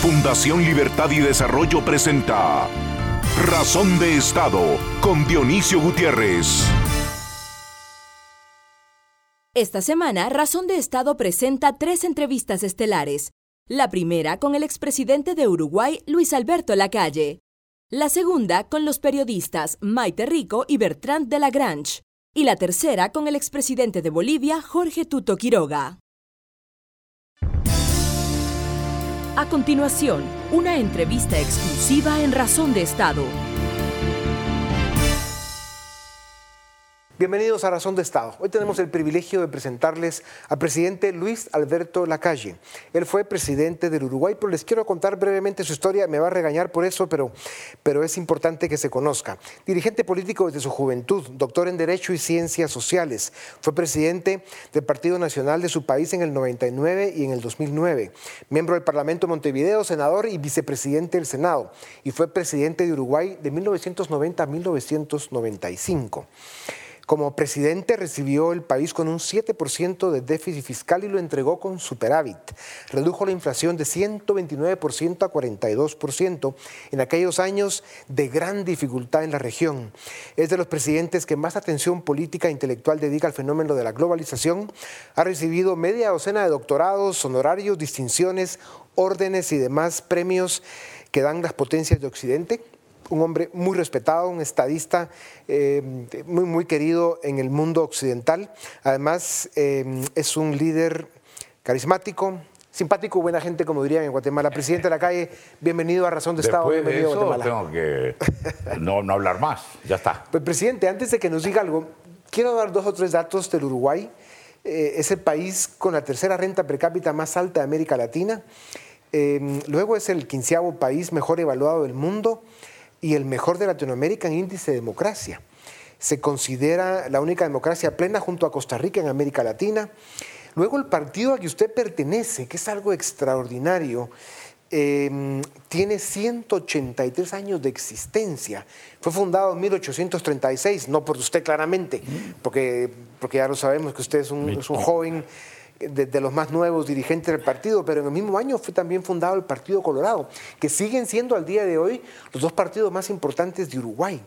Fundación Libertad y Desarrollo presenta Razón de Estado con Dionisio Gutiérrez. Esta semana, Razón de Estado presenta tres entrevistas estelares. La primera con el expresidente de Uruguay, Luis Alberto Lacalle. La segunda con los periodistas Maite Rico y Bertrand de la Grange. Y la tercera con el expresidente de Bolivia, Jorge Tuto Quiroga. A continuación, una entrevista exclusiva en Razón de Estado. Bienvenidos a Razón de Estado. Hoy tenemos el privilegio de presentarles al presidente Luis Alberto Lacalle. Él fue presidente del Uruguay, pero les quiero contar brevemente su historia. Me va a regañar por eso, pero es importante que se conozca. Dirigente político desde su juventud, doctor en Derecho y Ciencias Sociales. Fue presidente del Partido Nacional de su país en el 99 y en el 2009. Miembro del Parlamento de Montevideo, senador y vicepresidente del Senado. Y fue presidente de Uruguay de 1990 a 1995. Como presidente recibió el país con un 7% de déficit fiscal y lo entregó con superávit. Redujo la inflación de 129% a 42% en aquellos años de gran dificultad en la región. Es de los presidentes que más atención política e intelectual dedica al fenómeno de la globalización. Ha recibido media docena de doctorados, honorarios, distinciones, órdenes y demás premios que dan las potencias de Occidente. Un hombre muy respetado, un estadista muy querido en el mundo occidental. Además, es un líder carismático, simpático, buena gente, como dirían en Guatemala. Presidente Lacalle, bienvenido a Razón de Estado. Bienvenido de eso, a Guatemala. Tengo que no hablar más, ya está. Pues, presidente, antes de que nos diga algo, quiero dar dos o tres datos del Uruguay. Es el país con la tercera renta per cápita más alta de América Latina. Luego es el 15º país mejor evaluado del mundo y el mejor de Latinoamérica en índice de democracia. Se considera la única democracia plena junto a Costa Rica en América Latina. Luego el partido al que usted pertenece, que es algo extraordinario, tiene 183 años de existencia. Fue fundado en 1836, no por usted claramente, porque ya lo sabemos que usted es un joven de los más nuevos dirigentes del partido, pero en el mismo año fue también fundado el Partido Colorado, que siguen siendo al día de hoy los dos partidos más importantes de Uruguay.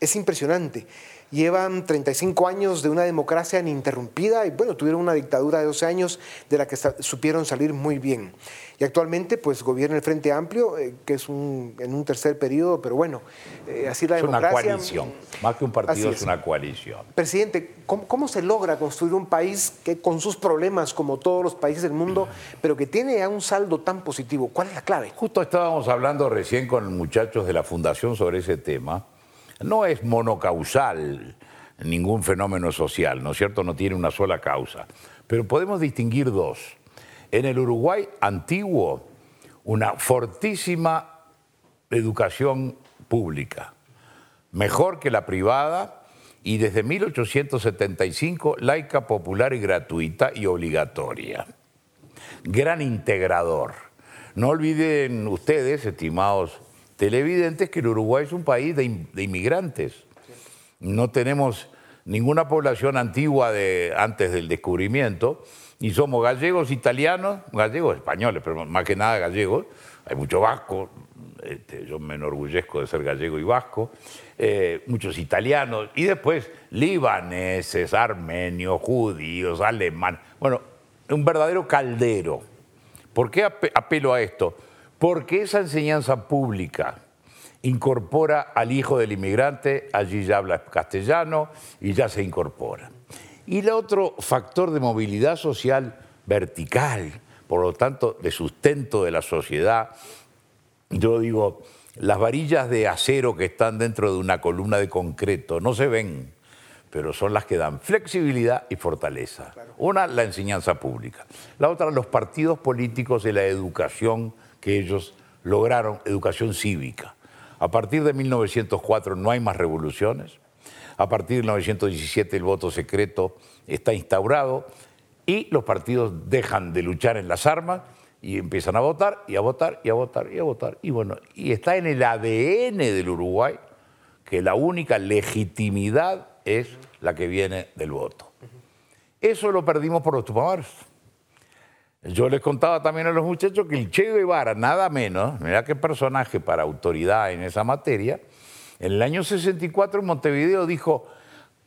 Es impresionante. Llevan 35 años de una democracia ininterrumpida y, bueno, tuvieron una dictadura de 12 años de la que supieron salir muy bien. Y actualmente, pues, gobierna el Frente Amplio, que es en un tercer periodo, pero bueno, así la democracia. Es una coalición, más que un partido, es una coalición. Presidente, ¿cómo se logra construir un país que con sus problemas, como todos los países del mundo, pero que tiene un saldo tan positivo? ¿Cuál es la clave? Justo estábamos hablando recién con muchachos de la Fundación sobre ese tema. No es monocausal ningún fenómeno social, ¿no es cierto? No tiene una sola causa. Pero podemos distinguir dos. En el Uruguay antiguo, una fortísima educación pública, mejor que la privada, y desde 1875 laica, popular y gratuita y obligatoria. Gran integrador. No olviden ustedes, estimados televidentes, que el Uruguay es un país de inmigrantes. No tenemos ninguna población antigua antes del descubrimiento y somos gallegos, italianos, gallegos, españoles, pero más que nada gallegos. Hay mucho vasco, yo me enorgullezco de ser gallego y vasco, muchos italianos y después libaneses, armenios, judíos, alemanes. Bueno, un verdadero caldero. ¿Por qué apelo a esto? Porque esa enseñanza pública incorpora al hijo del inmigrante, allí ya habla castellano y ya se incorpora. Y el otro factor de movilidad social vertical, por lo tanto, de sustento de la sociedad, yo digo, las varillas de acero que están dentro de una columna de concreto no se ven, pero son las que dan flexibilidad y fortaleza. Claro. Una, la enseñanza pública. La otra, los partidos políticos y la educación que ellos lograron, educación cívica. A partir de 1904 no hay más revoluciones, a partir de 1917 el voto secreto está instaurado y los partidos dejan de luchar en las armas y empiezan a votar, y a votar, y a votar, y a votar. Y bueno, y está en el ADN del Uruguay que la única legitimidad es la que viene del voto. Eso lo perdimos por los Tupamaros. Yo les contaba también a los muchachos que el Che Guevara, nada menos, mirá qué personaje para autoridad en esa materia, en el año 64 en Montevideo dijo: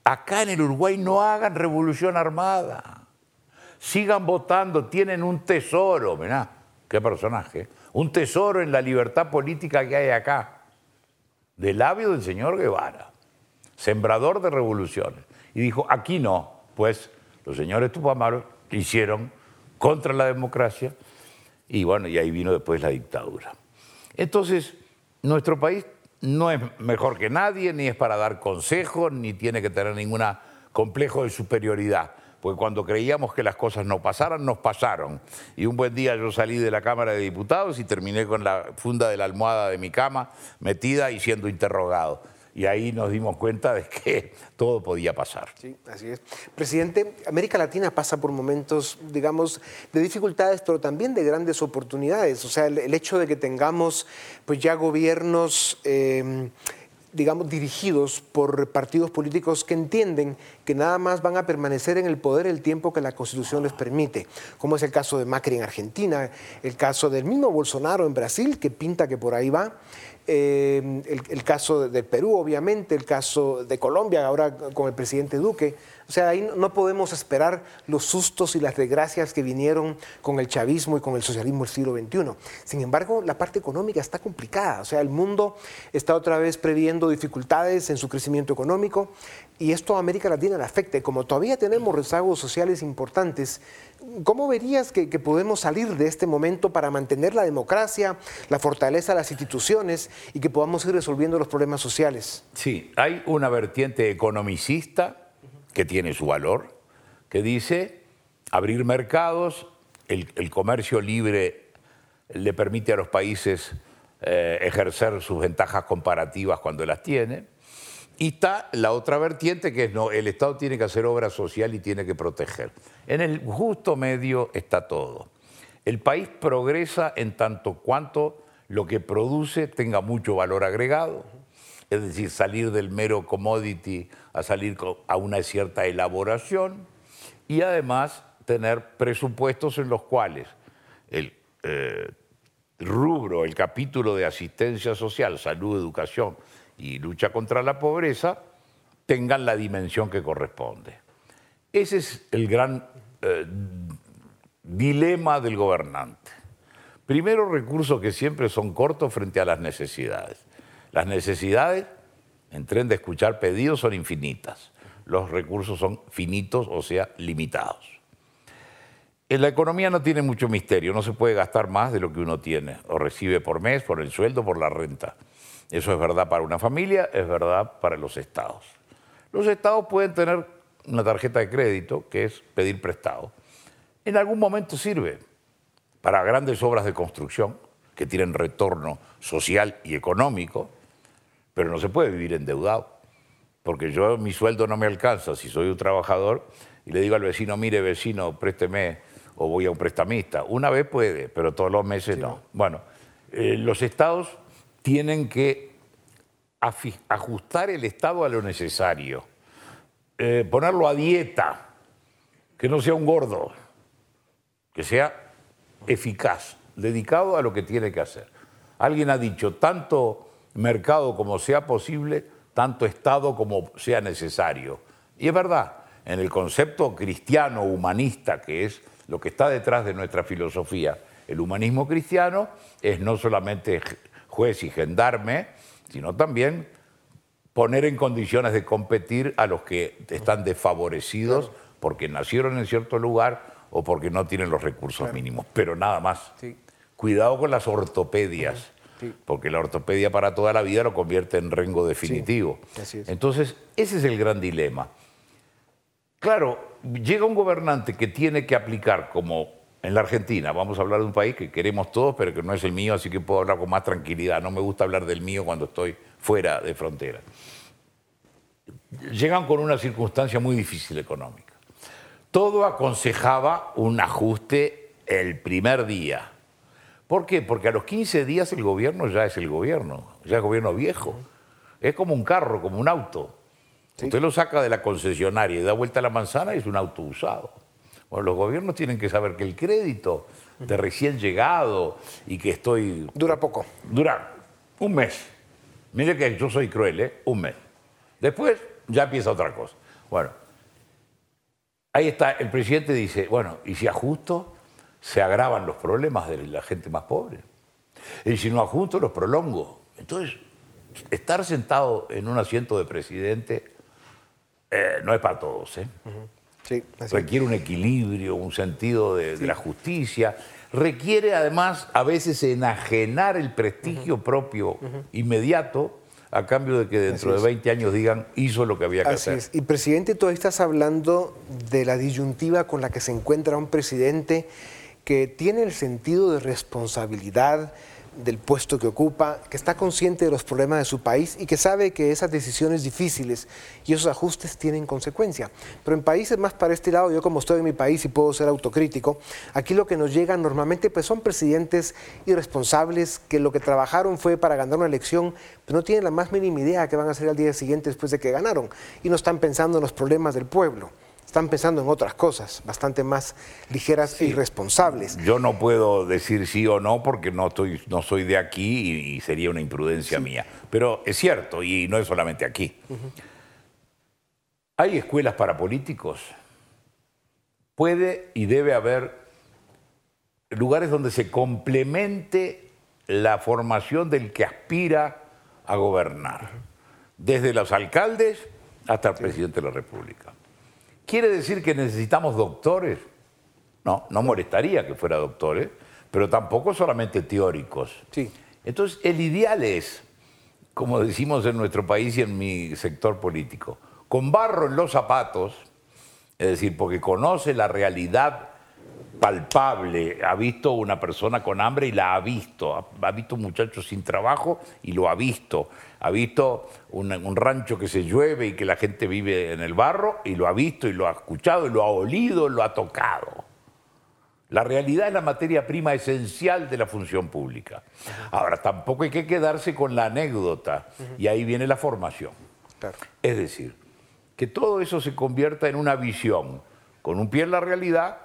acá en el Uruguay no hagan revolución armada, sigan votando, tienen un tesoro, mirá, qué personaje, un tesoro en la libertad política que hay acá. Del labio del señor Guevara, sembrador de revoluciones. Y dijo, aquí no, pues los señores Tupamaros hicieron contra la democracia y bueno, y ahí vino después la dictadura. Entonces, nuestro país no es mejor que nadie, ni es para dar consejos, ni tiene que tener ningún complejo de superioridad. Porque cuando creíamos que las cosas no pasaran, nos pasaron. Y un buen día yo salí de la Cámara de Diputados y terminé con la funda de la almohada de mi cama metida y siendo interrogado. Y ahí nos dimos cuenta de que todo podía pasar. Sí, así es. Presidente, América Latina pasa por momentos, digamos, de dificultades, pero también de grandes oportunidades. O sea, el hecho de que tengamos pues, ya gobiernos, digamos, dirigidos por partidos políticos que entienden que nada más van a permanecer en el poder el tiempo que la Constitución les permite, como es el caso de Macri en Argentina, el caso del mismo Bolsonaro en Brasil, que pinta que por ahí va, el caso del Perú, obviamente, el caso de Colombia, ahora con el presidente Duque. O sea, ahí no podemos esperar los sustos y las desgracias que vinieron con el chavismo y con el socialismo del siglo XXI. Sin embargo, la parte económica está complicada. O sea, el mundo está otra vez previendo dificultades en su crecimiento económico y esto a América Latina le afecta. Como todavía tenemos rezagos sociales importantes, ¿cómo verías que podemos salir de este momento para mantener la democracia, la fortaleza de las instituciones y que podamos ir resolviendo los problemas sociales? Sí, hay una vertiente economicista que tiene su valor, que dice abrir mercados, el comercio libre le permite a los países ejercer sus ventajas comparativas cuando las tiene. Y está la otra vertiente que es no, el Estado tiene que hacer obra social y tiene que proteger. En el justo medio está todo. El país progresa en tanto cuanto lo que produce tenga mucho valor agregado. Es decir, salir del mero commodity a salir a una cierta elaboración y además tener presupuestos en los cuales el rubro, el capítulo de asistencia social, salud, educación y lucha contra la pobreza tengan la dimensión que corresponde. Ese es el gran dilema del gobernante. Primero, recursos que siempre son cortos frente a las necesidades. Las necesidades, en tren de escuchar pedidos, son infinitas. Los recursos son finitos, o sea, limitados. En la economía no tiene mucho misterio. No se puede gastar más de lo que uno tiene o recibe por mes, por el sueldo, por la renta. Eso es verdad para una familia, es verdad para los estados. Los estados pueden tener una tarjeta de crédito, que es pedir prestado. En algún momento sirve para grandes obras de construcción que tienen retorno social y económico, pero no se puede vivir endeudado, porque yo mi sueldo no me alcanza si soy un trabajador y le digo al vecino, mire vecino, présteme, o voy a un prestamista. Una vez puede, pero todos los meses sí, no. Bueno, los estados tienen que ajustar el estado a lo necesario, ponerlo a dieta, que no sea un gordo, que sea eficaz, dedicado a lo que tiene que hacer. Alguien ha dicho, tanto mercado como sea posible, tanto Estado como sea necesario. Y es verdad, en el concepto cristiano humanista, que es lo que está detrás de nuestra filosofía, el humanismo cristiano es no solamente juez y gendarme, sino también poner en condiciones de competir a los que están desfavorecidos porque nacieron en cierto lugar o porque no tienen los recursos mínimos, pero nada más. Sí. Cuidado con las ortopedias, porque la ortopedia para toda la vida lo convierte en rengo definitivo. Sí, así es. Entonces, ese es el gran dilema. Claro, llega un gobernante que tiene que aplicar, como en la Argentina, vamos a hablar de un país que queremos todos, pero que no es el mío, así que puedo hablar con más tranquilidad. No me gusta hablar del mío cuando estoy fuera de frontera. Llegan con una circunstancia muy difícil económica. Todo aconsejaba un ajuste el primer día. ¿Por qué? Porque a los 15 días el gobierno ya es el gobierno, ya es gobierno viejo. Es como un carro, como un auto. Sí. Usted lo saca de la concesionaria y da vuelta a la manzana y es un auto usado. Bueno, los gobiernos tienen que saber que el crédito de recién llegado y que estoy... Dura poco. Dura un mes. Mire que yo soy cruel, ¿eh? Un mes. Después ya empieza otra cosa. Bueno, ahí está. El presidente dice, bueno, y si ajusto, se agravan los problemas de la gente más pobre. Y si no ajusto, los prolongo. Entonces, estar sentado en un asiento de presidente no es para todos, ¿eh? Uh-huh. Sí, así. Requiere un equilibrio, un sentido de, sí, de la justicia. Requiere, además, a veces enajenar el prestigio uh-huh. propio uh-huh. inmediato a cambio de que dentro así de 20 años digan hizo lo que había que así hacer. Es. Y, presidente, tú estás hablando de la disyuntiva con la que se encuentra un presidente que tiene el sentido de responsabilidad del puesto que ocupa, que está consciente de los problemas de su país y que sabe que esas decisiones difíciles y esos ajustes tienen consecuencia. Pero en países más para este lado, yo como estoy en mi país y puedo ser autocrítico, aquí lo que nos llega normalmente pues son presidentes irresponsables que lo que trabajaron fue para ganar una elección, pero no tienen la más mínima idea qué van a hacer al día siguiente después de que ganaron y no están pensando en los problemas del pueblo. Están pensando en otras cosas, bastante más ligeras sí. e irresponsables. Yo no puedo decir sí o no porque no soy de aquí y sería una imprudencia sí. mía. Pero es cierto, y no es solamente aquí. Uh-huh. Hay escuelas para políticos. Puede y debe haber lugares donde se complemente la formación del que aspira a gobernar. Desde los alcaldes hasta el sí. presidente de la República. ¿Quiere decir que necesitamos doctores? No, no molestaría que fuera doctores, pero tampoco solamente teóricos. Sí. Entonces, el ideal es, como decimos en nuestro país y en mi sector político, con barro en los zapatos, es decir, porque conoce la realidad palpable, ha visto una persona con hambre y la ha visto un muchacho sin trabajo y lo ha visto un rancho que se llueve y que la gente vive en el barro y lo ha visto y lo ha escuchado y lo ha olido, lo ha tocado. La realidad es la materia prima esencial de la función pública. Ahora, tampoco hay que quedarse con la anécdota y ahí viene la formación. Claro. Es decir, que todo eso se convierta en una visión, con un pie en la realidad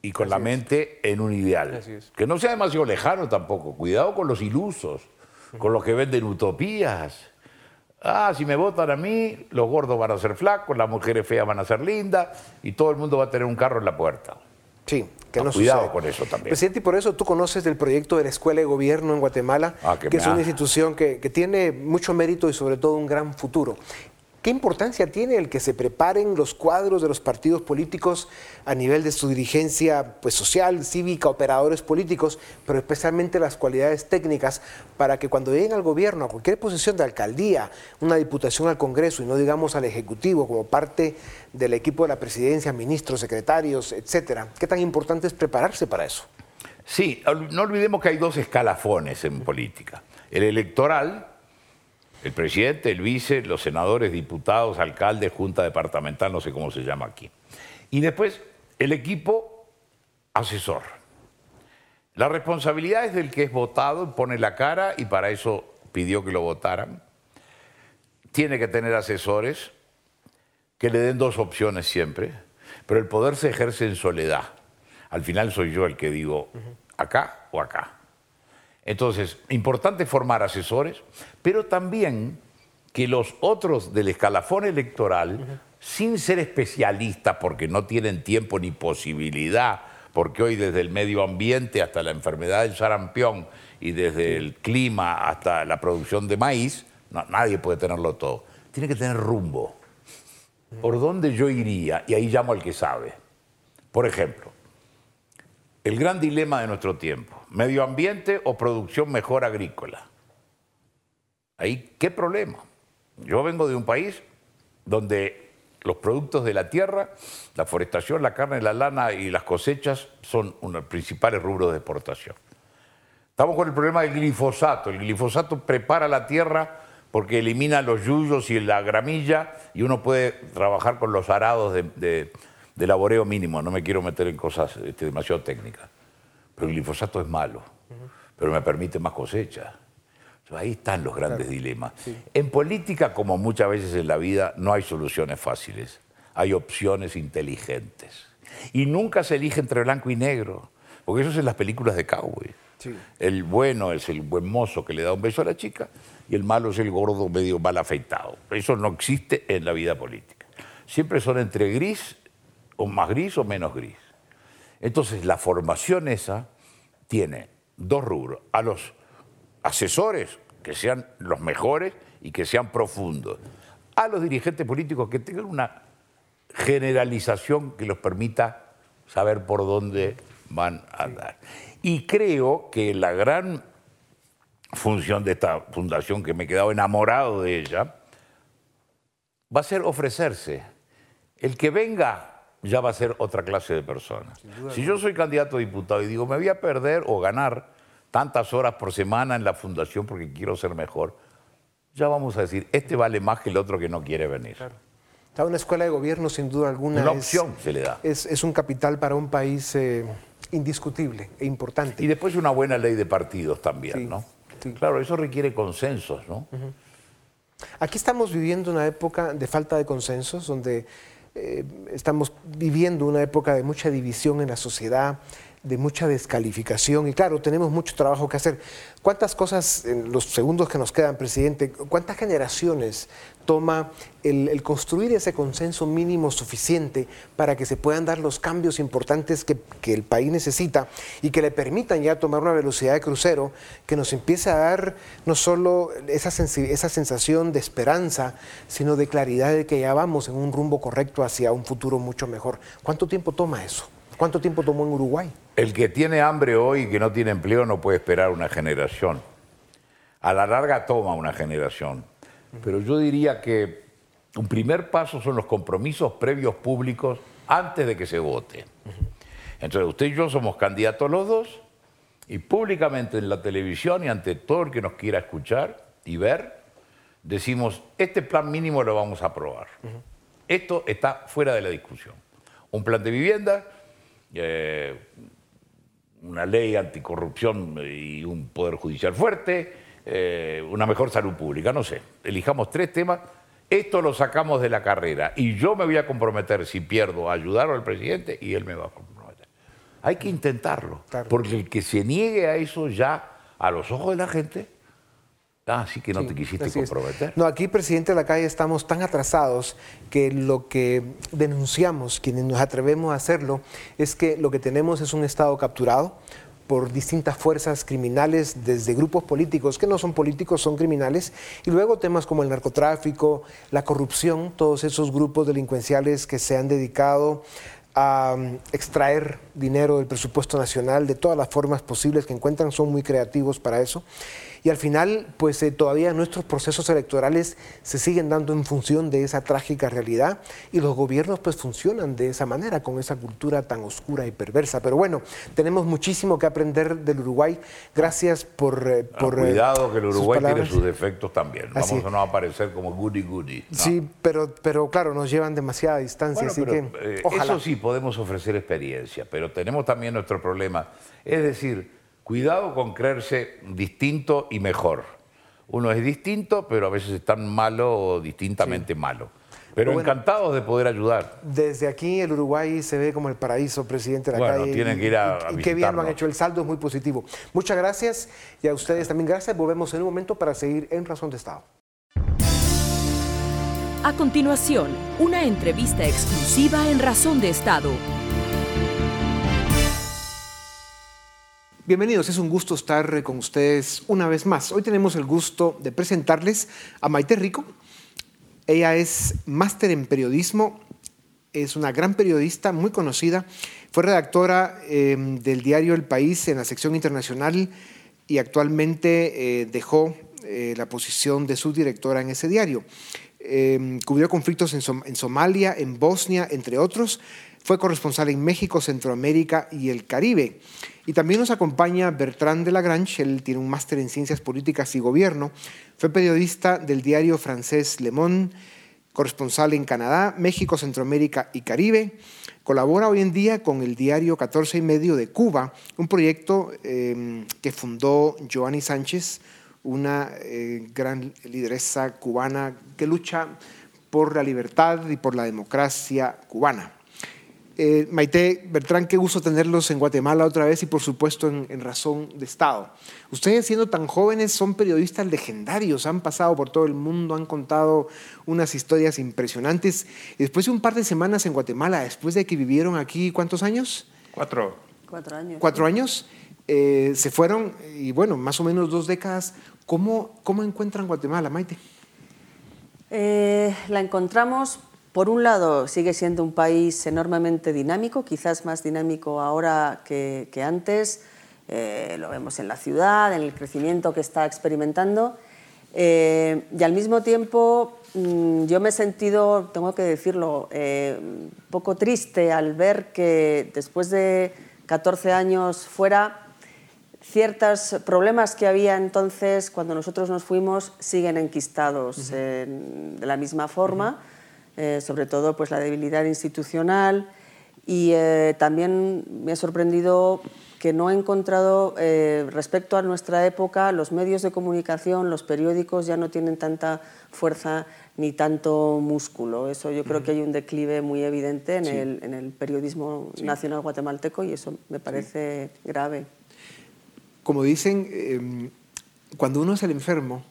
y con así la mente es. En un ideal. Que no sea demasiado lejano tampoco. Cuidado con los ilusos, con los que venden utopías. Ah, si me votan a mí, los gordos van a ser flacos, las mujeres feas van a ser lindas y todo el mundo va a tener un carro en la puerta. Sí, que no sucede. Cuidado con eso también. Presidente, y por eso tú conoces del proyecto de la Escuela de Gobierno en Guatemala, que es una institución que tiene mucho mérito y sobre todo un gran futuro. ¿Qué importancia tiene el que se preparen los cuadros de los partidos políticos a nivel de su dirigencia pues, social, cívica, operadores políticos, pero especialmente las cualidades técnicas para que cuando lleguen al gobierno, a cualquier posición de alcaldía, una diputación al Congreso y no digamos al Ejecutivo como parte del equipo de la presidencia, ministros, secretarios, etcétera? ¿Qué tan importante es prepararse para eso? Sí, no olvidemos que hay dos escalafones en política. El electoral... El presidente, el vice, los senadores, diputados, alcaldes, junta departamental, no sé cómo se llama aquí. Y después, el equipo asesor. La responsabilidad es del que es votado, pone la cara y para eso pidió que lo votaran. Tiene que tener asesores que le den dos opciones siempre, pero el poder se ejerce en soledad. Al final soy yo el que digo acá o acá. Entonces, importante formar asesores, pero también que los otros del escalafón electoral, uh-huh. sin ser especialistas, porque no tienen tiempo ni posibilidad, porque hoy desde el medio ambiente hasta la enfermedad del sarampión y desde el clima hasta la producción de maíz, no, nadie puede tenerlo todo. Tiene que tener rumbo. Uh-huh. ¿Por dónde yo iría? Y ahí llamo al que sabe. Por ejemplo, el gran dilema de nuestro tiempo. ¿Medio ambiente o producción mejor agrícola? Ahí, ¿qué problema? Yo vengo de un país donde los productos de la tierra, la forestación, la carne, la lana y las cosechas son uno de los principales rubros de exportación. Estamos con el problema del glifosato. El glifosato prepara la tierra porque elimina los yuyos y la gramilla y uno puede trabajar con los arados de laboreo mínimo. No me quiero meter en cosas demasiado técnicas. Pero el glifosato es malo, pero me permite más cosecha. Ahí están los grandes dilemas. Sí. En política, como muchas veces en la vida, no hay soluciones fáciles. Hay opciones inteligentes. Y nunca se elige entre blanco y negro, porque eso es en las películas de cowboy. Sí. El bueno es el buen mozo que le da un beso a la chica y el malo es el gordo medio mal afeitado. Eso no existe en la vida política. Siempre son entre gris, o más gris o menos gris. Entonces, la formación esa tiene dos rubros. A los asesores, que sean los mejores y que sean profundos. A los dirigentes políticos, que tengan una generalización que los permita saber por dónde van a andar. Y creo que la gran función de esta fundación, que me he quedado enamorado de ella, va a ser ofrecerse. El que venga ya va a ser otra clase de personas. Si yo soy candidato a diputado y digo, me voy a perder o ganar tantas horas por semana en la fundación porque quiero ser mejor, ya vamos a decir, este vale más que el otro que no quiere venir. Claro. Está una escuela de gobierno, sin duda alguna. Una opción se le da. Es un capital para un país indiscutible e importante. Y después una buena ley de partidos también, sí, ¿no? Sí. Claro, eso requiere consensos, ¿no? Uh-huh. Aquí estamos viviendo una época de falta de consensos, donde estamos viviendo una época de mucha división en la sociedad, de mucha descalificación, y claro, tenemos mucho trabajo que hacer. ¿Cuántas cosas, en los segundos que nos quedan, presidente, cuántas generaciones toma el construir ese consenso mínimo suficiente para que se puedan dar los cambios importantes que el país necesita y que le permitan ya tomar una velocidad de crucero que nos empiece a dar no solo esa sensación de esperanza, sino de claridad de que ya vamos en un rumbo correcto hacia un futuro mucho mejor? ¿Cuánto tiempo toma eso? ¿Cuánto tiempo tomó en Uruguay? El que tiene hambre hoy y que no tiene empleo no puede esperar una generación. A la larga toma una generación. Pero yo diría que un primer paso son los compromisos previos públicos antes de que se vote. Entonces, usted y yo somos candidatos los dos, y públicamente en la televisión y ante todo el que nos quiera escuchar y ver, decimos, este plan mínimo lo vamos a aprobar. Esto está fuera de la discusión. Un plan de vivienda, una ley anticorrupción y un poder judicial fuerte, una mejor salud pública, no sé. Elijamos tres temas, esto lo sacamos de la carrera y yo me voy a comprometer, si pierdo, a ayudar al presidente y él me va a comprometer. Hay que intentarlo, claro, porque el que se niegue a eso ya, a los ojos de la gente, así que no te quisiste comprometer. No, aquí, presidente Lacalle, estamos tan atrasados que lo que denunciamos, quienes nos atrevemos a hacerlo, es que lo que tenemos es un Estado capturado por distintas fuerzas criminales, desde grupos políticos que no son políticos, son criminales, y luego temas como el narcotráfico, la corrupción, todos esos grupos delincuenciales que se han dedicado a extraer dinero del presupuesto nacional de todas las formas posibles que encuentran, son muy creativos para eso. Y al final, pues todavía nuestros procesos electorales se siguen dando en función de esa trágica realidad y los gobiernos pues funcionan de esa manera, con esa cultura tan oscura y perversa. Pero bueno, tenemos muchísimo que aprender del Uruguay. Gracias por cuidado que el Uruguay tiene sus defectos también. Así vamos a no aparecer como goody-goody. ¿No? Sí, pero claro, nos llevan demasiada distancia. Bueno, así que ojalá. Eso sí, podemos ofrecer experiencia, pero tenemos también nuestro problema. Es decir, cuidado con creerse distinto y mejor. Uno es distinto, pero a veces es tan malo o distintamente malo. Pero bueno, encantados de poder ayudar. Desde aquí el Uruguay se ve como el paraíso, presidente Lacalle. Bueno, tienen que ir a y qué bien lo han hecho. El saldo es muy positivo. Muchas gracias y a ustedes también gracias. Volvemos en un momento para seguir en Razón de Estado. A continuación, una entrevista exclusiva en Razón de Estado. Bienvenidos, es un gusto estar con ustedes una vez más. Hoy tenemos el gusto de presentarles a Maite Rico. Ella es máster en periodismo, es una gran periodista muy conocida. Fue redactora del diario El País en la sección internacional y actualmente dejó la posición de subdirectora en ese diario. Cubrió conflictos en Somalia, en Bosnia, entre otros. Fue corresponsal en México, Centroamérica y el Caribe. Y también nos acompaña Bertrand de la Grange. Él tiene un máster en Ciencias Políticas y Gobierno. Fue periodista del diario francés Le Monde, corresponsal en Canadá, México, Centroamérica y Caribe. Colabora hoy en día con el diario 14 y medio de Cuba, un proyecto que fundó Yoani Sánchez, una gran lideresa cubana que lucha por la libertad y por la democracia cubana. Maite, Bertrand, qué gusto tenerlos en Guatemala otra vez y por supuesto en Razón de Estado. Ustedes, siendo tan jóvenes, son periodistas legendarios, han pasado por todo el mundo, han contado unas historias impresionantes. Y después de un par de semanas en Guatemala, después de que vivieron aquí, ¿cuántos años? 4. 4 años. 4 años, se fueron y bueno, más o menos 2 décadas. ¿Cómo encuentran Guatemala, Maite? La encontramos. Por un lado, sigue siendo un país enormemente dinámico, quizás más dinámico ahora que antes. Lo vemos en la ciudad, en el crecimiento que está experimentando. Y al mismo tiempo, yo me he sentido, tengo que decirlo, un poco triste al ver que después de 14 años fuera, ciertos problemas que había entonces cuando nosotros nos fuimos siguen enquistados uh-huh. De la misma forma. Uh-huh. Sobre todo pues, la debilidad institucional y también me ha sorprendido que no he encontrado, respecto a nuestra época, los medios de comunicación, los periódicos ya no tienen tanta fuerza ni tanto músculo. Eso yo creo que hay un declive muy evidente en, sí. en el periodismo sí. nacional guatemalteco y eso me parece sí. grave. Como dicen, cuando uno es el enfermo,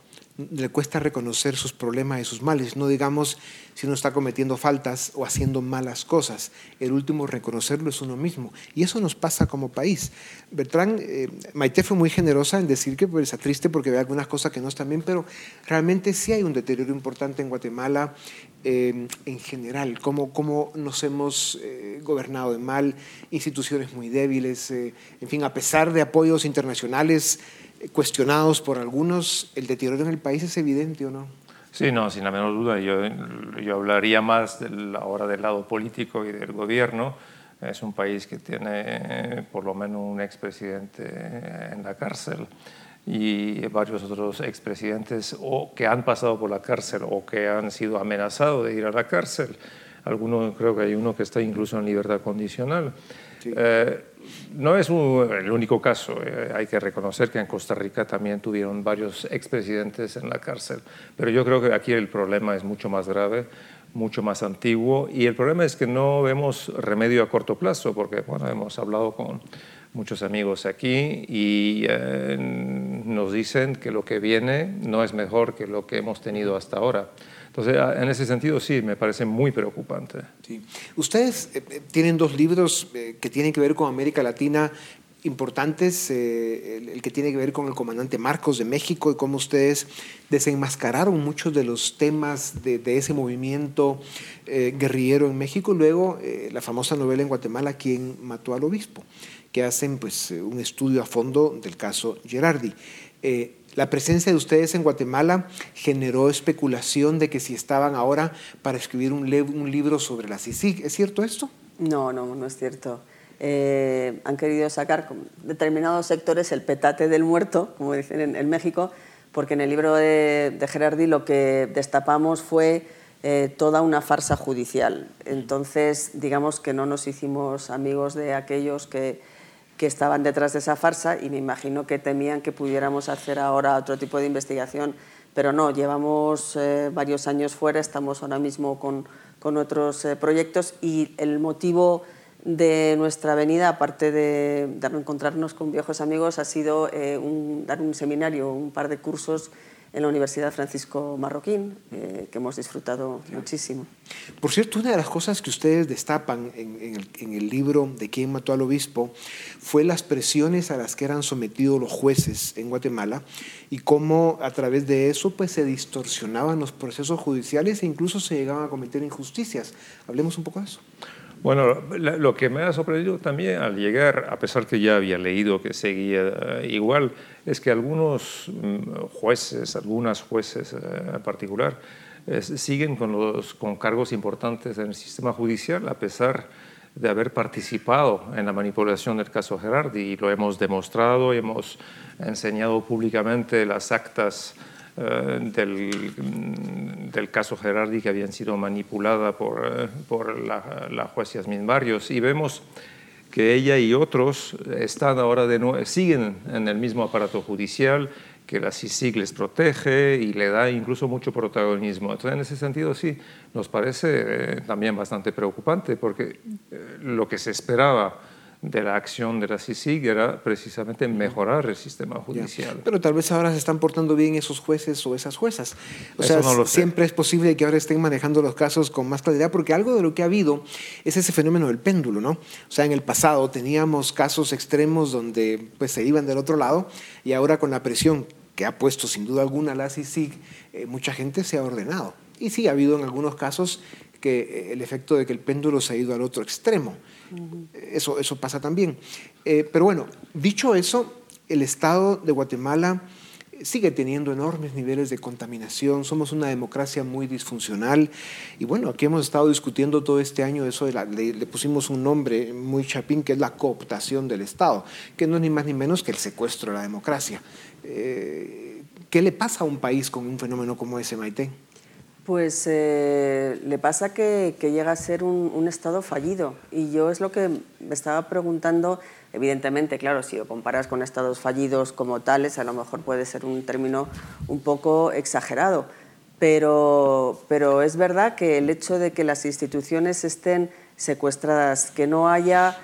le cuesta reconocer sus problemas y sus males, no digamos si uno está cometiendo faltas o haciendo malas cosas. El último reconocerlo es uno mismo y eso nos pasa como país. Bertrand, Maite fue muy generosa en decir que está triste porque ve algunas cosas que no están bien, pero realmente sí hay un deterioro importante en Guatemala en general, cómo nos hemos gobernado de mal, instituciones muy débiles, en fin, a pesar de apoyos internacionales cuestionados por algunos, el deterioro en el país es evidente, ¿o no? Sí, no, sin la menor duda. Yo hablaría más ahora del lado político y del gobierno. Es un país que tiene por lo menos un expresidente en la cárcel y varios otros expresidentes o que han pasado por la cárcel o que han sido amenazados de ir a la cárcel. Algunos, creo que hay uno que está incluso en libertad condicional. Sí. No es el único caso, hay que reconocer que en Costa Rica también tuvieron varios expresidentes en la cárcel, pero yo creo que aquí el problema es mucho más grave, mucho más antiguo y el problema es que no vemos remedio a corto plazo porque bueno, hemos hablado con muchos amigos aquí y nos dicen que lo que viene no es mejor que lo que hemos tenido hasta ahora. Entonces, en ese sentido, sí, me parece muy preocupante. Sí. Ustedes tienen 2 libros que tienen que ver con América Latina importantes, el que tiene que ver con el comandante Marcos de México y cómo ustedes desenmascararon muchos de los temas de ese movimiento guerrillero en México. Luego, la famosa novela en Guatemala, ¿Quién mató al obispo?, que hacen pues, un estudio a fondo del caso Gerardi. La presencia de ustedes en Guatemala generó especulación de que si estaban ahora para escribir un libro sobre la CICIG. ¿Es cierto esto? No es cierto. Han querido sacar con determinados sectores el petate del muerto, como dicen en México, porque en el libro de Gerardi lo que destapamos fue toda una farsa judicial. Entonces, digamos que no nos hicimos amigos de aquellos que estaban detrás de esa farsa y me imagino que temían que pudiéramos hacer ahora otro tipo de investigación, pero no, llevamos varios años fuera, estamos ahora mismo con otros proyectos y el motivo de nuestra venida, aparte de reencontrarnos con viejos amigos, ha sido dar un seminario, un par de cursos en la Universidad Francisco Marroquín, que hemos disfrutado muchísimo. Por cierto, una de las cosas que ustedes destapan en el libro de ¿Quién mató al obispo? Fue las presiones a las que eran sometidos los jueces en Guatemala y cómo a través de eso pues, se distorsionaban los procesos judiciales e incluso se llegaban a cometer injusticias. Hablemos un poco de eso. Bueno, lo que me ha sorprendido también al llegar, a pesar que ya había leído que seguía igual, es que algunos jueces, algunas jueces en particular, siguen con cargos importantes en el sistema judicial a pesar de haber participado en la manipulación del caso Gerardi y lo hemos demostrado, hemos enseñado públicamente las actas del caso Gerardi que habían sido manipuladas por la jueza Yassmín Barrios y vemos que ella y otros están ahora siguen en el mismo aparato judicial que la CICIG les protege y le da incluso mucho protagonismo. Entonces, en ese sentido, sí, nos parece también bastante preocupante, porque lo que se esperaba de la acción de la CICIG era precisamente mejorar el sistema judicial. Pero tal vez ahora se están portando bien esos jueces o esas juezas. O sea, no siempre es posible que ahora estén manejando los casos con más claridad, porque algo de lo que ha habido es ese fenómeno del péndulo, ¿no? O sea, en el pasado teníamos casos extremos donde pues, se iban del otro lado, y ahora con la presión que ha puesto sin duda alguna la CICIG, mucha gente se ha ordenado. Y sí, ha habido en algunos casos que el efecto de que el péndulo se ha ido al otro extremo. Eso pasa también. Pero bueno, dicho eso, el Estado de Guatemala sigue teniendo enormes niveles de contaminación. Somos una democracia muy disfuncional. Y bueno, aquí hemos estado discutiendo todo este año eso de le pusimos un nombre muy chapín, que es la cooptación del Estado, que no es ni más ni menos que el secuestro de la democracia. ¿Qué le pasa a un país con un fenómeno como ese, Maite? Pues le pasa que llega a ser un Estado fallido, y yo es lo que me estaba preguntando. Evidentemente, claro, si lo comparas con Estados fallidos como tales, a lo mejor puede ser un término un poco exagerado, pero es verdad que el hecho de que las instituciones estén secuestradas, que no haya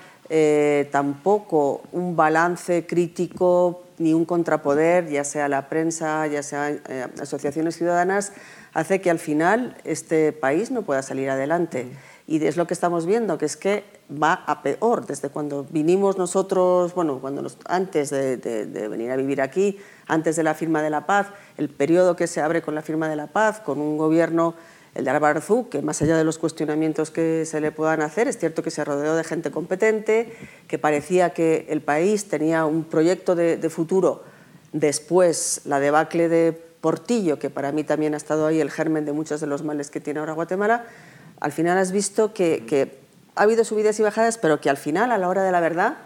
tampoco un balance crítico ni un contrapoder, ya sea la prensa, ya sea asociaciones ciudadanas, hace que al final este país no pueda salir adelante. Y es lo que estamos viendo, que es que va a peor. Desde cuando vinimos nosotros, bueno, antes de venir a vivir aquí, antes de la firma de la paz, el periodo que se abre con la firma de la paz, con un gobierno, el de Álvaro Arzú, que más allá de los cuestionamientos que se le puedan hacer, es cierto que se rodeó de gente competente, que parecía que el país tenía un proyecto de futuro. Después, la debacle de Portillo, que para mí también ha estado ahí el germen de muchos de los males que tiene ahora Guatemala. Al final has visto que ha habido subidas y bajadas, pero que al final, a la hora de la verdad,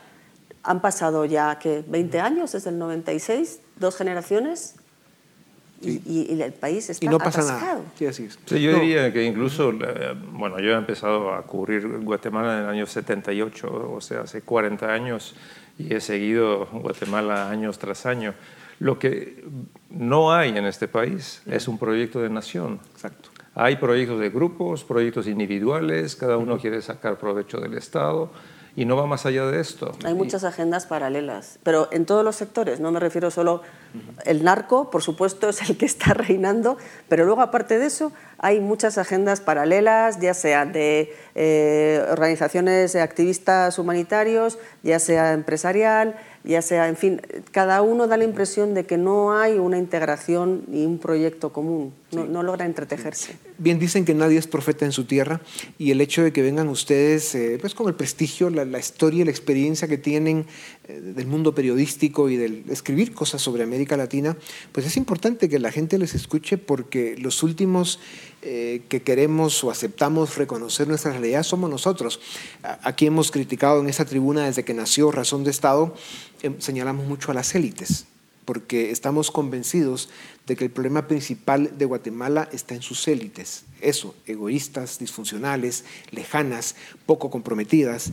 han pasado ya ¿qué? 20 años, desde el 96, dos generaciones, y el país está atascado. Y no pasa nada. Sí, así es. Sí, yo diría que incluso, bueno, yo he empezado a cubrir Guatemala en el año 78, o sea, hace 40 años, y he seguido Guatemala año tras año. Lo que no hay en este país es un proyecto de nación. Exacto. Hay proyectos de grupos, proyectos individuales, cada uno quiere sacar provecho del Estado y no va más allá de esto. Hay muchas agendas paralelas, pero en todos los sectores, no me refiero solo el narco, por supuesto, es el que está reinando, pero luego aparte de eso hay muchas agendas paralelas, ya sea de organizaciones de activistas humanitarios, ya sea empresarial, ya sea, en fin, cada uno da la impresión de que no hay una integración y un proyecto común, no logra entretejerse. Bien, dicen que nadie es profeta en su tierra, y el hecho de que vengan ustedes pues con el prestigio, la historia y la experiencia que tienen del mundo periodístico y del escribir cosas sobre América Latina, pues es importante que la gente les escuche, porque los últimos que queremos o aceptamos reconocer nuestra realidad somos nosotros. Aquí hemos criticado en esta tribuna desde que nació Razón de Estado, señalamos mucho a las élites, porque estamos convencidos de que el problema principal de Guatemala está en sus élites. Eso, egoístas, disfuncionales, lejanas, poco comprometidas.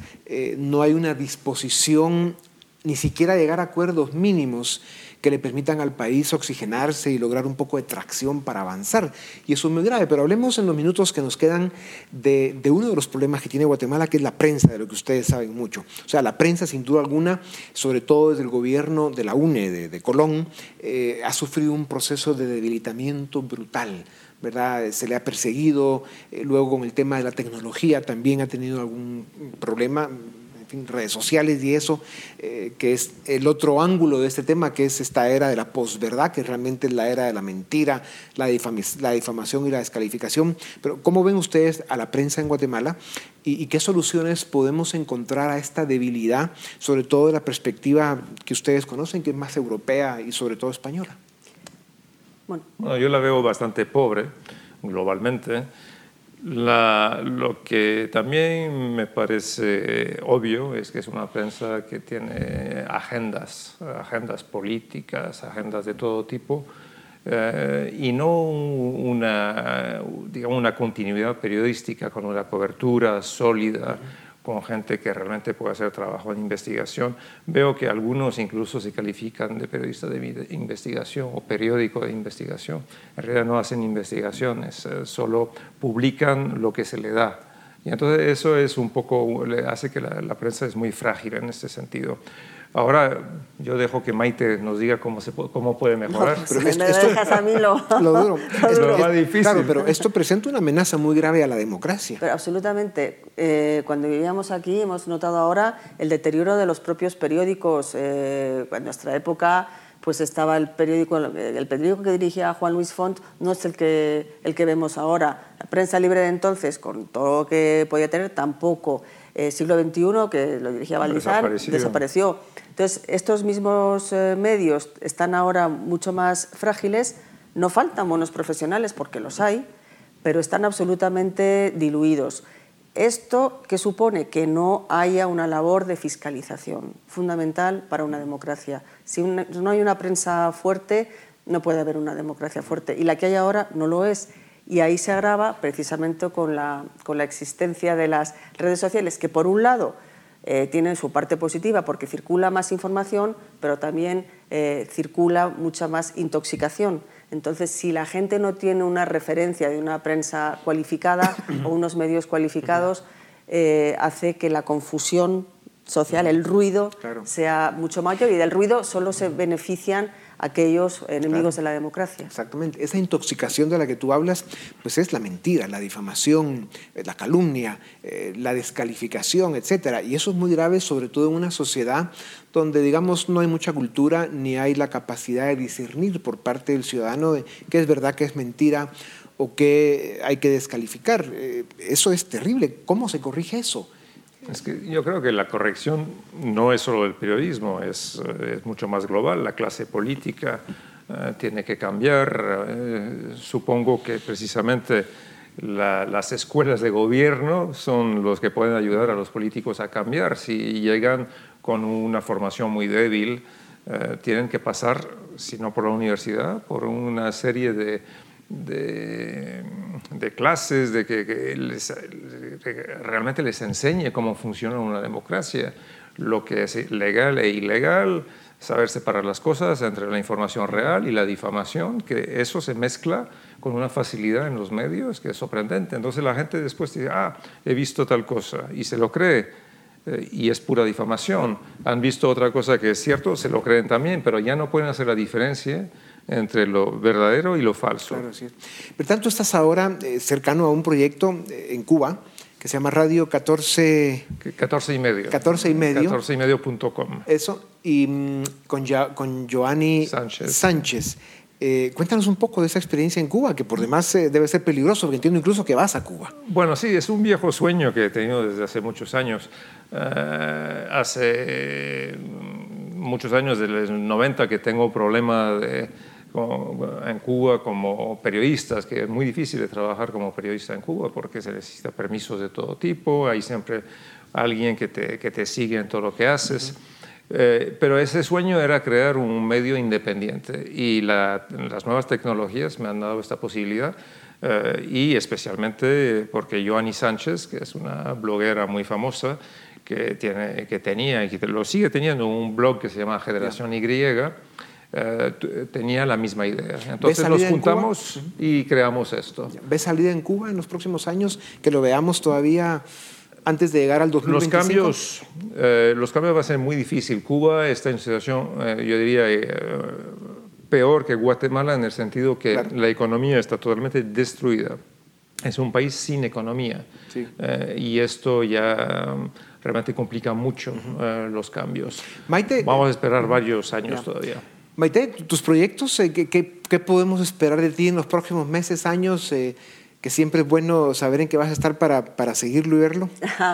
No hay una disposición ni siquiera a llegar a acuerdos mínimos que le permitan al país oxigenarse y lograr un poco de tracción para avanzar. Y eso es muy grave, pero hablemos en los minutos que nos quedan de uno de los problemas que tiene Guatemala, que es la prensa, de lo que ustedes saben mucho. O sea, la prensa, sin duda alguna, sobre todo desde el gobierno de la UNE, de Colón, ha sufrido un proceso de debilitamiento brutal, ¿verdad? Se le ha perseguido, luego con el tema de la tecnología también ha tenido algún problema, redes sociales y eso, que es el otro ángulo de este tema, que es esta era de la posverdad, que realmente es la era de la mentira, la difamación y la descalificación. Pero ¿cómo ven ustedes a la prensa en Guatemala y qué soluciones podemos encontrar a esta debilidad, sobre todo de la perspectiva que ustedes conocen, que es más europea y sobre todo española? Bueno, yo la veo bastante pobre globalmente. Lo que también me parece obvio es que es una prensa que tiene agendas políticas, agendas de todo tipo, y no una continuidad periodística con una cobertura sólida, con gente que realmente puede hacer trabajo de investigación. Veo que algunos incluso se califican de periodistas de investigación o periódico de investigación. En realidad no hacen investigaciones, solo publican lo que se le da. Y entonces eso es un poco, le hace que la prensa es muy frágil en este sentido. Ahora yo dejo que Maite nos diga cómo puede mejorar. No, pero esto dejas a mí lo duro. Más difícil. Claro, pero esto presenta una amenaza muy grave a la democracia. Pero absolutamente. Cuando vivíamos aquí hemos notado ahora el deterioro de los propios periódicos. En nuestra época pues estaba el periódico que dirigía Juan Luis Font, no es el que vemos ahora. La Prensa Libre de entonces, con todo lo que podía tener, tampoco. Siglo XXI, que lo dirigía Valdizar, desapareció. Entonces, estos mismos medios están ahora mucho más frágiles. No faltan buenos profesionales, porque los hay, pero están absolutamente diluidos. ¿Esto qué supone? Que no haya una labor de fiscalización fundamental para una democracia. Si no hay una prensa fuerte, no puede haber una democracia fuerte. Y la que hay ahora no lo es. Y ahí se agrava precisamente con la existencia de las redes sociales, que por un lado tienen su parte positiva porque circula más información, pero también circula mucha más intoxicación. Entonces, si la gente no tiene una referencia de una prensa cualificada o unos medios cualificados, hace que la confusión social, el ruido, claro, sea mucho mayor, y del ruido solo se benefician aquellos enemigos, claro, de la democracia. Exactamente. Esa intoxicación de la que tú hablas, pues es la mentira, la difamación, la calumnia, la descalificación, etcétera. Y eso es muy grave, sobre todo en una sociedad donde, digamos, no hay mucha cultura ni hay la capacidad de discernir por parte del ciudadano de qué es verdad, qué es mentira o qué hay que descalificar. Eso es terrible. ¿Cómo se corrige eso? Es que yo creo que la corrección no es solo del periodismo, es mucho más global. La clase política tiene que cambiar. Supongo que precisamente las escuelas de gobierno son los que pueden ayudar a los políticos a cambiar. Si llegan con una formación muy débil, tienen que pasar, si no por la universidad, por una serie de clases, de que realmente les enseñe cómo funciona una democracia, lo que es legal e ilegal, saber separar las cosas entre la información real y la difamación, que eso se mezcla con una facilidad en los medios que es sorprendente. Entonces la gente después dice, he visto tal cosa, y se lo cree. Y es pura difamación. Han visto otra cosa que es cierto, se lo creen también, pero ya no pueden hacer la diferencia entre lo verdadero y lo falso. Claro, sí. Por tanto, estás ahora cercano a un proyecto en Cuba que se llama Radio 14 y medio. 14 y medio. 14ymedio.com. Eso, y con Yoani Sánchez. Cuéntanos un poco de esa experiencia en Cuba, que por demás debe ser peligroso, porque entiendo incluso que vas a Cuba. Bueno, sí, es un viejo sueño que he tenido desde hace muchos años. Hace muchos años, desde los 90, que tengo problemas en Cuba como periodistas, que es muy difícil de trabajar como periodista en Cuba porque se necesita permisos de todo tipo, hay siempre alguien que te sigue en todo lo que haces. Uh-huh. Pero ese sueño era crear un medio independiente, y las nuevas tecnologías me han dado esta posibilidad, y especialmente porque Yoani Sánchez, que es una bloguera muy famosa, que tenía y que lo sigue teniendo un blog que se llama Generación Y, tenía la misma idea. Entonces nos juntamos y creamos esto. ¿Ves salida en Cuba en los próximos años? Que lo veamos todavía antes de llegar al 2025. Los cambios van a ser muy difíciles. Cuba está en situación, yo diría, peor que Guatemala, en el sentido que, claro, la economía está totalmente destruida. Es un país sin economía, sí, y esto ya realmente complica mucho, uh-huh, los cambios. Maite, vamos a esperar varios años, yeah, todavía. Maite, tus proyectos, ¿qué podemos esperar de ti en los próximos meses, años? Que siempre es bueno saber en qué vas a estar para seguirlo y verlo.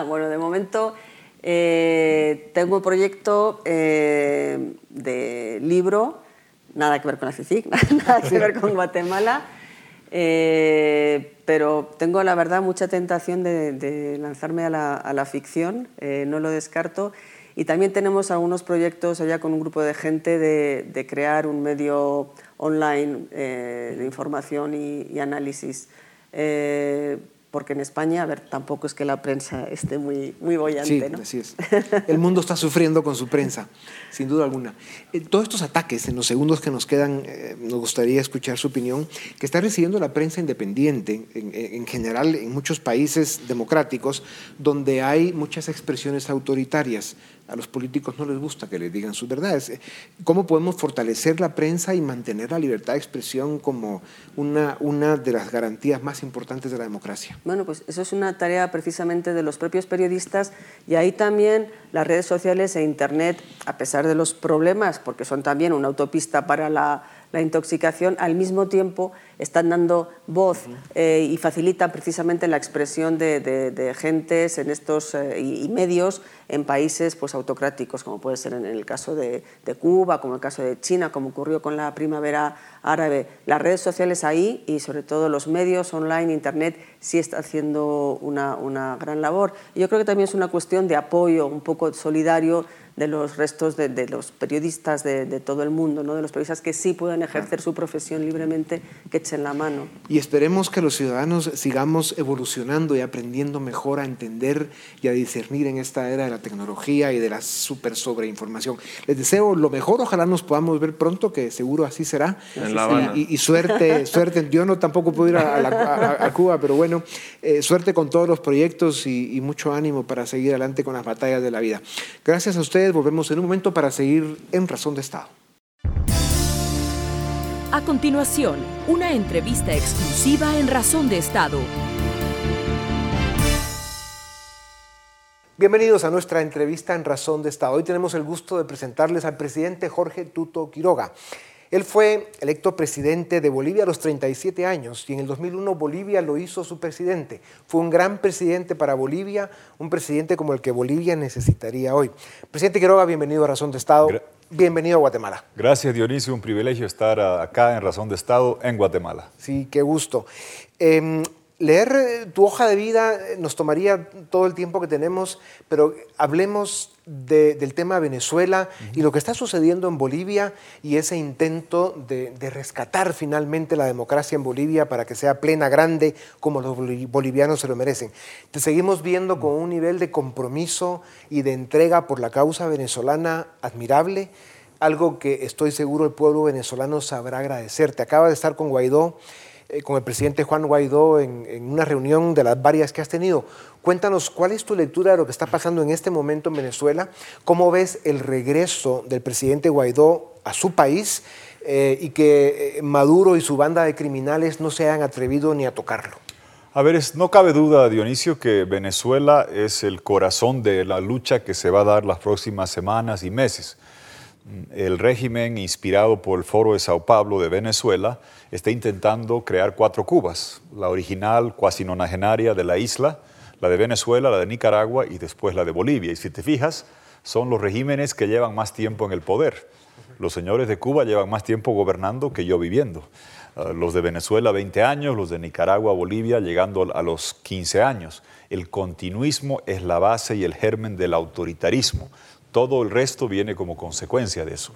Bueno, de momento tengo un proyecto de libro, nada que ver con la CICIG, nada que ver con Guatemala, pero tengo la verdad mucha tentación de lanzarme a la ficción, no lo descarto. Y también tenemos algunos proyectos allá con un grupo de gente de crear un medio online de información y análisis. porque en España, a ver, tampoco es que la prensa esté muy boyante, sí, ¿no? Así es. El mundo está sufriendo con su prensa, sin duda alguna. Todos estos ataques, en los segundos que nos quedan, nos gustaría escuchar su opinión, que está recibiendo la prensa independiente, en general, en muchos países democráticos, donde hay muchas expresiones autoritarias. A los políticos no les gusta que les digan sus verdades. ¿Cómo podemos fortalecer la prensa y mantener la libertad de expresión como una de las garantías más importantes de la democracia? Bueno, pues eso es una tarea precisamente de los propios periodistas, y ahí también las redes sociales e Internet, a pesar de los problemas, porque son también una autopista para la intoxicación, al mismo tiempo están dando voz y facilitan precisamente la expresión de gentes en estos y medios en países pues, autocráticos, como puede ser en el caso de Cuba, como el caso de China, como ocurrió con la primavera árabe. Las redes sociales ahí, y sobre todo los medios online, Internet, sí está haciendo una gran labor. Y yo creo que también es una cuestión de apoyo un poco solidario de los restos de los periodistas de todo el mundo, ¿no? De los periodistas que sí pueden ejercer su profesión libremente, que echen la mano. Y esperemos que los ciudadanos sigamos evolucionando y aprendiendo mejor a entender y a discernir en esta era de la tecnología y de la super sobreinformación. Les deseo lo mejor, ojalá nos podamos ver pronto, que seguro así será. En La Habana. Y suerte. Yo no tampoco puedo ir a Cuba, pero bueno, suerte con todos los proyectos y mucho ánimo para seguir adelante con las batallas de la vida. Gracias a ustedes. Volvemos en un momento para seguir en Razón de Estado. A continuación, una entrevista exclusiva en Razón de Estado. Bienvenidos a nuestra entrevista en Razón de Estado. Hoy tenemos el gusto de presentarles al presidente Jorge Tuto Quiroga. Él fue electo presidente de Bolivia a los 37 años y en el 2001 Bolivia lo hizo su presidente. Fue un gran presidente para Bolivia, un presidente como el que Bolivia necesitaría hoy. Presidente Quiroga, bienvenido a Razón de Estado. Bienvenido a Guatemala. Gracias, Dionisio. Un privilegio estar acá en Razón de Estado en Guatemala. Sí, qué gusto. Leer tu hoja de vida nos tomaría todo el tiempo que tenemos, pero hablemos del tema Venezuela y lo que está sucediendo en Bolivia y ese intento de rescatar finalmente la democracia en Bolivia para que sea plena, grande, como los bolivianos se lo merecen. Te seguimos viendo con un nivel de compromiso y de entrega por la causa venezolana admirable, algo que estoy seguro el pueblo venezolano sabrá agradecerte. Acaba de estar con Guaidó, con el presidente Juan Guaidó, en una reunión de las varias que has tenido. Cuéntanos, ¿cuál es tu lectura de lo que está pasando en este momento en Venezuela? ¿Cómo ves el regreso del presidente Guaidó a su país y que Maduro y su banda de criminales no se hayan atrevido ni a tocarlo? A ver, no cabe duda, Dionisio, que Venezuela es el corazón de la lucha que se va a dar las próximas semanas y meses. El régimen, inspirado por el Foro de Sao Paulo de Venezuela, está intentando crear 4 Cubas: la original, cuasi nonagenaria, de la isla, la de Venezuela, la de Nicaragua y después la de Bolivia. Y si te fijas, son los regímenes que llevan más tiempo en el poder. Los señores de Cuba llevan más tiempo gobernando que yo viviendo. Los de Venezuela 20 años, los de Nicaragua, Bolivia llegando a los 15 años. El continuismo es la base y el germen del autoritarismo. Todo el resto viene como consecuencia de eso.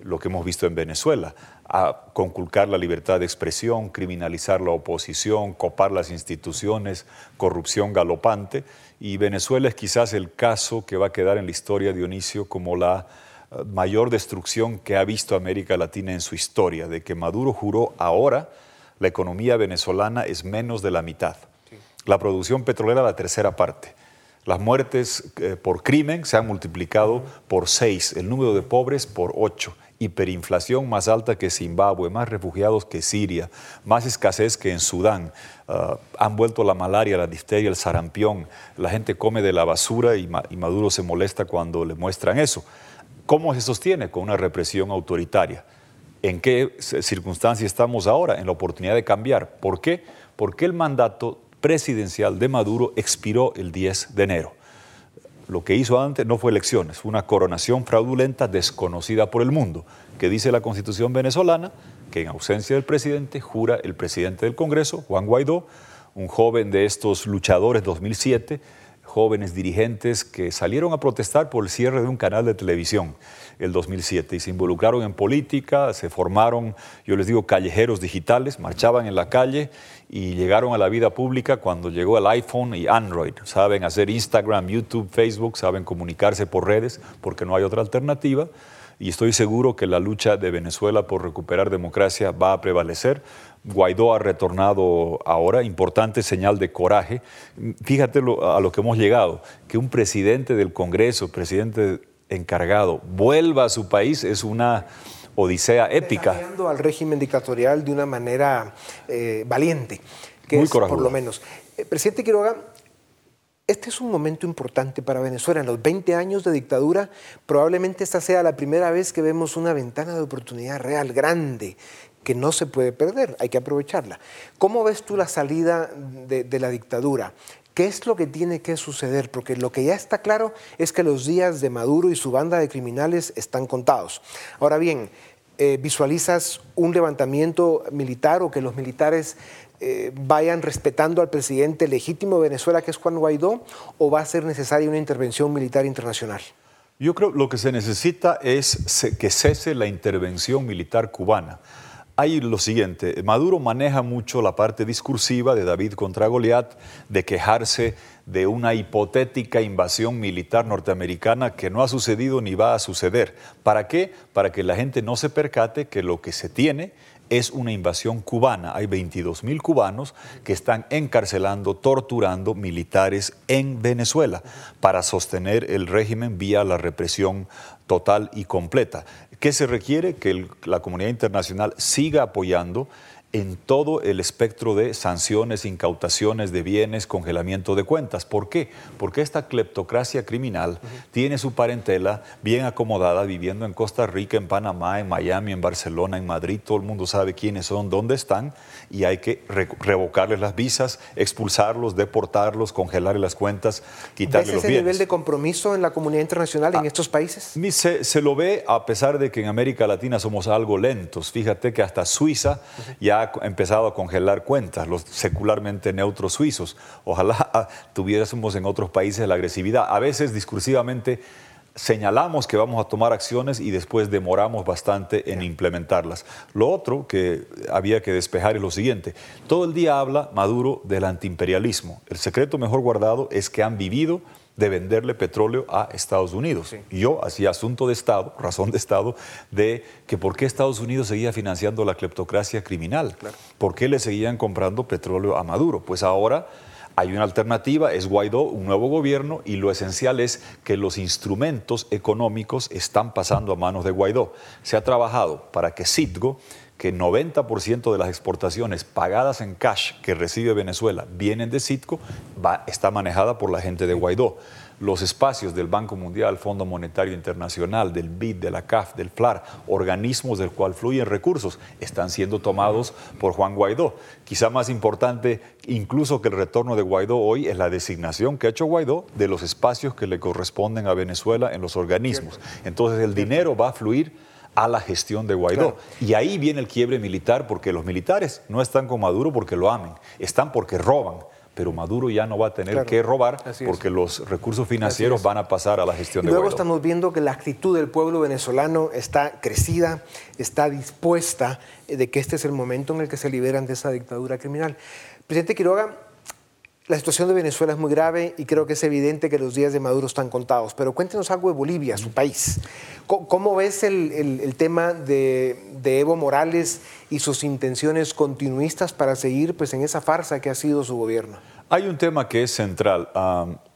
Lo que hemos visto en Venezuela, a conculcar la libertad de expresión, criminalizar la oposición, copar las instituciones, corrupción galopante. Y Venezuela es quizás el caso que va a quedar en la historia, Dionisio, como la mayor destrucción que ha visto América Latina en su historia, de que Maduro juró ahora la economía venezolana es menos de la mitad. Sí. La producción petrolera la tercera parte. Las muertes por crimen se han multiplicado por 6, el número de pobres por 8, hiperinflación más alta que Zimbabue, más refugiados que Siria, más escasez que en Sudán. Han vuelto la malaria, la difteria, el sarampión. La gente come de la basura y Maduro se molesta cuando le muestran eso. ¿Cómo se sostiene? Con una represión autoritaria. ¿En qué circunstancia estamos ahora? En la oportunidad de cambiar. ¿Por qué? Porque el mandato presidencial de Maduro expiró el 10 de enero. Lo que hizo antes no fue elecciones, fue una coronación fraudulenta desconocida por el mundo, que dice la Constitución venezolana que en ausencia del presidente jura el presidente del Congreso, Juan Guaidó, un joven de estos luchadores 2007, jóvenes dirigentes que salieron a protestar por el cierre de un canal de televisión el 2007 y se involucraron en política, se formaron, yo les digo, callejeros digitales, marchaban en la calle y llegaron a la vida pública cuando llegó el iPhone y Android. Saben hacer Instagram, YouTube, Facebook, saben comunicarse por redes porque no hay otra alternativa. Y estoy seguro que la lucha de Venezuela por recuperar democracia va a prevalecer. Guaidó ha retornado ahora, importante señal de coraje. Fíjate a lo que hemos llegado, que un presidente del Congreso, presidente encargado, vuelva a su país es una odisea épica. Desafiando al régimen dictatorial de una manera valiente, que es por lo menos. Presidente Quiroga, este es un momento importante para Venezuela. En los 20 años de dictadura, probablemente esta sea la primera vez que vemos una ventana de oportunidad real, grande, que no se puede perder, hay que aprovecharla. ¿Cómo ves tú la salida de la dictadura? ¿Qué es lo que tiene que suceder? Porque lo que ya está claro es que los días de Maduro y su banda de criminales están contados. Ahora bien, ¿visualizas un levantamiento militar o que los militares vayan respetando al presidente legítimo de Venezuela, que es Juan Guaidó, o va a ser necesaria una intervención militar internacional? Yo creo que lo que se necesita es que cese la intervención militar cubana. Hay lo siguiente, Maduro maneja mucho la parte discursiva de David contra Goliat, de quejarse de una hipotética invasión militar norteamericana que no ha sucedido ni va a suceder. ¿Para qué? Para que la gente no se percate que lo que se tiene es una invasión cubana. Hay 22.000 cubanos que están encarcelando, torturando militares en Venezuela para sostener el régimen vía la represión total y completa. ¿Qué se requiere? Que la comunidad internacional siga apoyando en todo el espectro de sanciones, incautaciones de bienes, congelamiento de cuentas. ¿Por qué? Porque esta cleptocracia criminal tiene su parentela bien acomodada, viviendo en Costa Rica, en Panamá, en Miami, en Barcelona, en Madrid. Todo el mundo sabe quiénes son, dónde están, y hay que revocarles las visas, expulsarlos, deportarlos, congelarles las cuentas, quitarles los bienes. ¿Ves ese nivel de compromiso en la comunidad internacional en estos países? Se lo ve, a pesar de que en América Latina somos algo lentos. Fíjate que hasta Suiza ya ha empezado a congelar cuentas, los secularmente neutros suizos. Ojalá tuviésemos en otros países la agresividad. A veces discursivamente señalamos que vamos a tomar acciones y después demoramos bastante en implementarlas. Lo otro que había que despejar es lo siguiente. Todo el día habla Maduro del antiimperialismo. El secreto mejor guardado es que han vivido de venderle petróleo a Estados Unidos. Sí. Yo hacía asunto de Estado, razón de Estado, de que por qué Estados Unidos seguía financiando la cleptocracia criminal. Claro. ¿Por qué le seguían comprando petróleo a Maduro? Pues ahora hay una alternativa, es Guaidó, un nuevo gobierno, y lo esencial es que los instrumentos económicos están pasando a manos de Guaidó. Se ha trabajado para que CITGO, que 90% de las exportaciones pagadas en cash que recibe Venezuela vienen de CITGO, está manejada por la gente de Guaidó. Los espacios del Banco Mundial, Fondo Monetario Internacional, del BID, de la CAF, del FLAR, organismos del cual fluyen recursos, están siendo tomados por Juan Guaidó. Quizá más importante incluso que el retorno de Guaidó hoy es la designación que ha hecho Guaidó de los espacios que le corresponden a Venezuela en los organismos. Entonces el dinero va a fluir a la gestión de Guaidó. Claro. Y ahí viene el quiebre militar, porque los militares no están con Maduro porque lo amen, están porque roban, pero Maduro ya no va a tener que robar porque los recursos financieros van a pasar a la gestión de Guaidó. Luego estamos viendo que la actitud del pueblo venezolano está crecida, está dispuesta de que este es el momento en el que se liberan de esa dictadura criminal. Presidente Quiroga, la situación de Venezuela es muy grave y creo que es evidente que los días de Maduro están contados. Pero cuéntenos algo de Bolivia, su país. ¿Cómo ves el tema de Evo Morales y sus intenciones continuistas para seguir en esa farsa que ha sido su gobierno? Hay un tema que es central.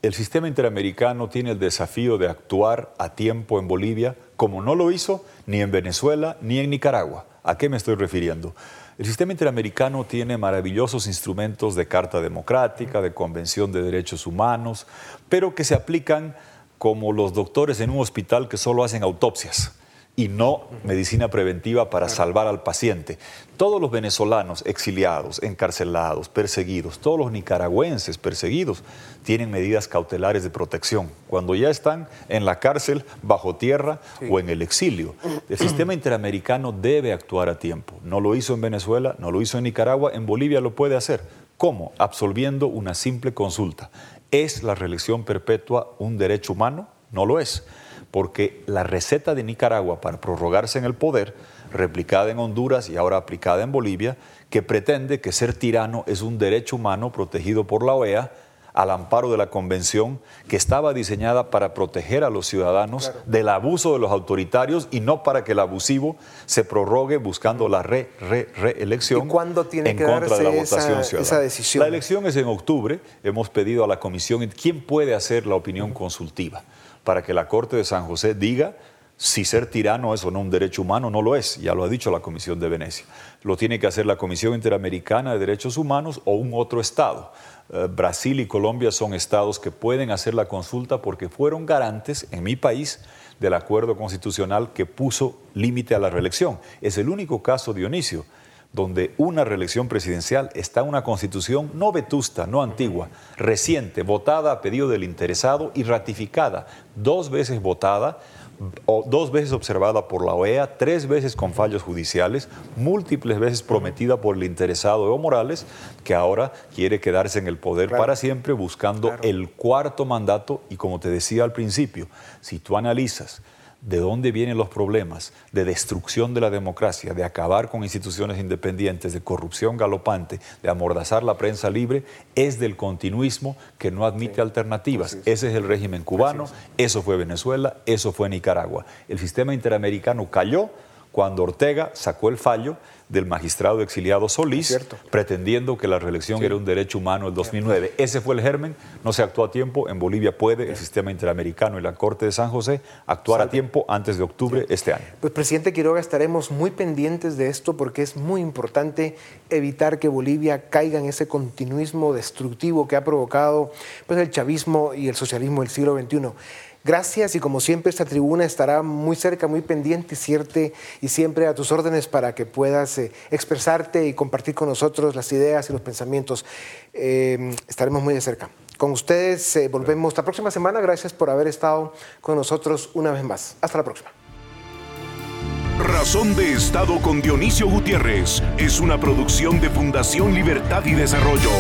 El sistema interamericano tiene el desafío de actuar a tiempo en Bolivia, como no lo hizo ni en Venezuela ni en Nicaragua. ¿A qué me estoy refiriendo? El sistema interamericano tiene maravillosos instrumentos de Carta Democrática, de Convención de Derechos Humanos, pero que se aplican como los doctores en un hospital que solo hacen autopsias y no medicina preventiva para salvar al paciente. Todos los venezolanos exiliados, encarcelados, perseguidos, todos los nicaragüenses perseguidos tienen medidas cautelares de protección cuando ya están en la cárcel, bajo tierra o en el exilio. El sistema interamericano debe actuar a tiempo. No lo hizo en Venezuela, no lo hizo en Nicaragua, en Bolivia lo puede hacer. ¿Cómo? Absolviendo una simple consulta. ¿Es la reelección perpetua un derecho humano? No lo es, porque la receta de Nicaragua para prorrogarse en el poder, replicada en Honduras y ahora aplicada en Bolivia, que pretende que ser tirano es un derecho humano protegido por la OEA al amparo de la convención que estaba diseñada para proteger a los ciudadanos del abuso de los autoritarios y no para que el abusivo se prorrogue buscando la reelección. ¿Y cuándo tiene en que contra darse de la votación ciudadana? Esa decisión. La elección es en octubre. Hemos pedido a la comisión quién puede hacer la opinión consultiva para que la Corte de San José diga si ser tirano es o no un derecho humano. No lo es, ya lo ha dicho la Comisión de Venecia. Lo tiene que hacer la Comisión Interamericana de Derechos Humanos o un otro Estado. Brasil y Colombia son estados que pueden hacer la consulta porque fueron garantes, en mi país, del acuerdo constitucional que puso límite a la reelección. Es el único caso, Dionisio, donde una reelección presidencial está en una constitución no vetusta, no antigua, reciente, votada a pedido del interesado y ratificada, 2 veces votada, o 2 veces observada por la OEA, 3 veces con fallos judiciales, múltiples veces prometida por el interesado Evo Morales, que ahora quiere quedarse en el poder para siempre buscando el 4º mandato. Y como te decía al principio, si tú analizas de dónde vienen los problemas de destrucción de la democracia, de acabar con instituciones independientes, de corrupción galopante, de amordazar la prensa libre, es del continuismo que no admite alternativas. Gracias. Ese es el régimen cubano, eso fue Venezuela, eso fue Nicaragua. El sistema interamericano cayó cuando Ortega sacó el fallo del magistrado exiliado Solís, pretendiendo que la reelección era un derecho humano el 2009. Cierto. Ese fue el germen, no se actuó a tiempo. En Bolivia puede el sistema interamericano y la Corte de San José actuar a tiempo antes de octubre este año. Pues, presidente Quiroga, estaremos muy pendientes de esto porque es muy importante evitar que Bolivia caiga en ese continuismo destructivo que ha provocado pues, el chavismo y el socialismo del siglo XXI. Gracias y como siempre esta tribuna estará muy cerca, muy pendiente y siempre a tus órdenes para que puedas expresarte y compartir con nosotros las ideas y los pensamientos. Estaremos muy de cerca. Con ustedes volvemos la próxima semana. Gracias por haber estado con nosotros una vez más. Hasta la próxima. Razón de Estado con Dionisio Gutiérrez es una producción de Fundación Libertad y Desarrollo.